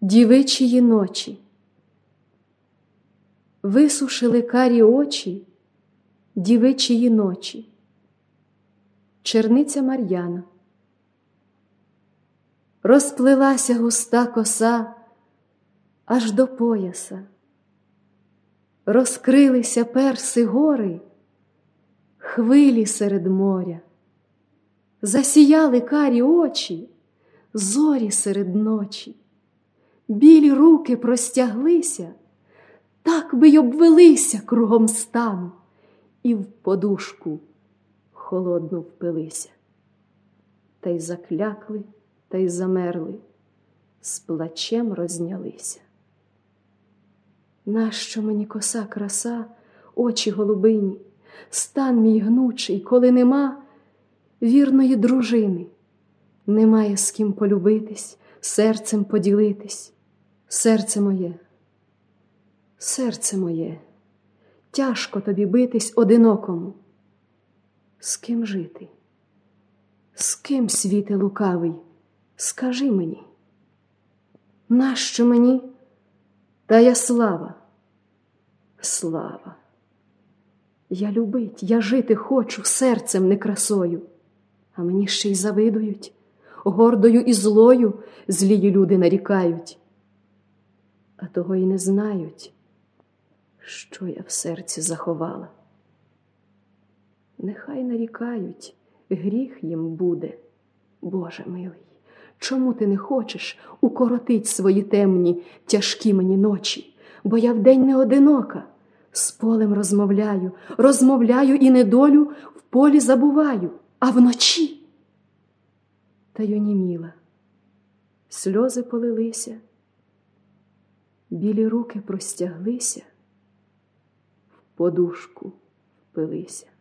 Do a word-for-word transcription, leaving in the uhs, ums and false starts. Дівичії ночі. Висушили карі очі дівичії ночі. Черниця Мар'яна. Розплилася густа коса аж до пояса. Розкрилися перси гори, хвилі серед моря. Засіяли карі очі, зорі серед ночі. Білі руки простяглися, так би й обвелися кругом стану і в подушку холодно впилися. Та й заклякли, та й замерли, з плачем рознялися. Нащо мені коса краса, очі голубині, стан мій гнучий, коли нема вірної дружини, немає з ким полюбитись, серцем поділитись. Серце моє, серце моє, тяжко тобі битись одинокому. З ким жити? З ким, світе лукавий, скажи мені? Нащо мені тая слава? Слава. Я любить, я жити хочу серцем, не красою. А мені ще й завидують, гордою і злою злії люди нарікають. А того й не знають, що я в серці заховала. Нехай нарікають, гріх їм буде. Боже милий, чому ти не хочеш укоротить свої темні, тяжкі мені ночі? Бо я вдень не одинока, з полем розмовляю, розмовляю і недолю в полі забуваю, а вночі. Та й оніміла, сльози полилися, білі руки простяглися, в подушку впилися.